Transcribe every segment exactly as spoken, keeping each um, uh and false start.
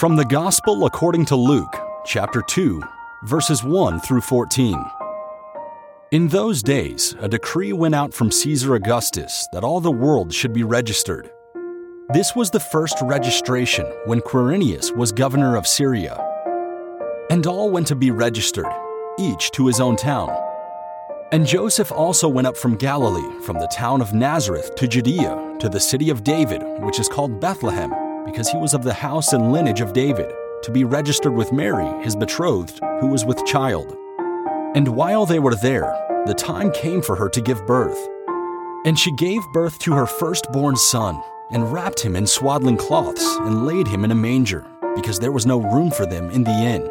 From the Gospel according to Luke, chapter two, verses one through fourteen. In those days, a decree went out from Caesar Augustus that all the world should be registered. This was the first registration when Quirinius was governor of Syria. And all went to be registered, each to his own town. And Joseph also went up from Galilee, from the town of Nazareth to Judea, to the city of David, which is called Bethlehem, because he was of the house and lineage of David, to be registered with Mary, his betrothed, who was with child. And while they were there, the time came for her to give birth. And she gave birth to her firstborn son, and wrapped him in swaddling cloths, and laid him in a manger, because there was no room for them in the inn.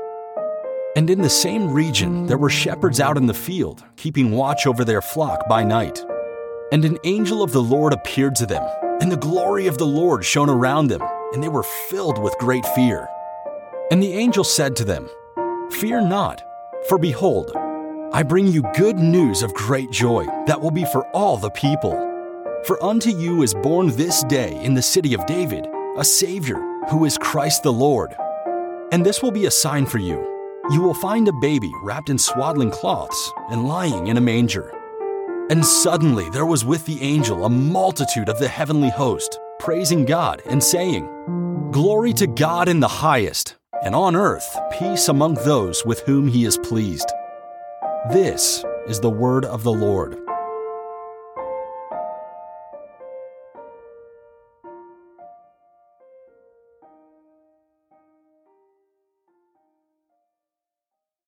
And in the same region there were shepherds out in the field, keeping watch over their flock by night. And an angel of the Lord appeared to them, and the glory of the Lord shone around them, and they were filled with great fear. And the angel said to them, "Fear not, for behold, I bring you good news of great joy that will be for all the people. For unto you is born this day in the city of David a Savior, who is Christ the Lord. And this will be a sign for you. You will find a baby wrapped in swaddling cloths and lying in a manger." And suddenly there was with the angel a multitude of the heavenly host, praising God and saying, "Glory to God in the highest, and on earth peace among those with whom he is pleased." This is the word of the Lord.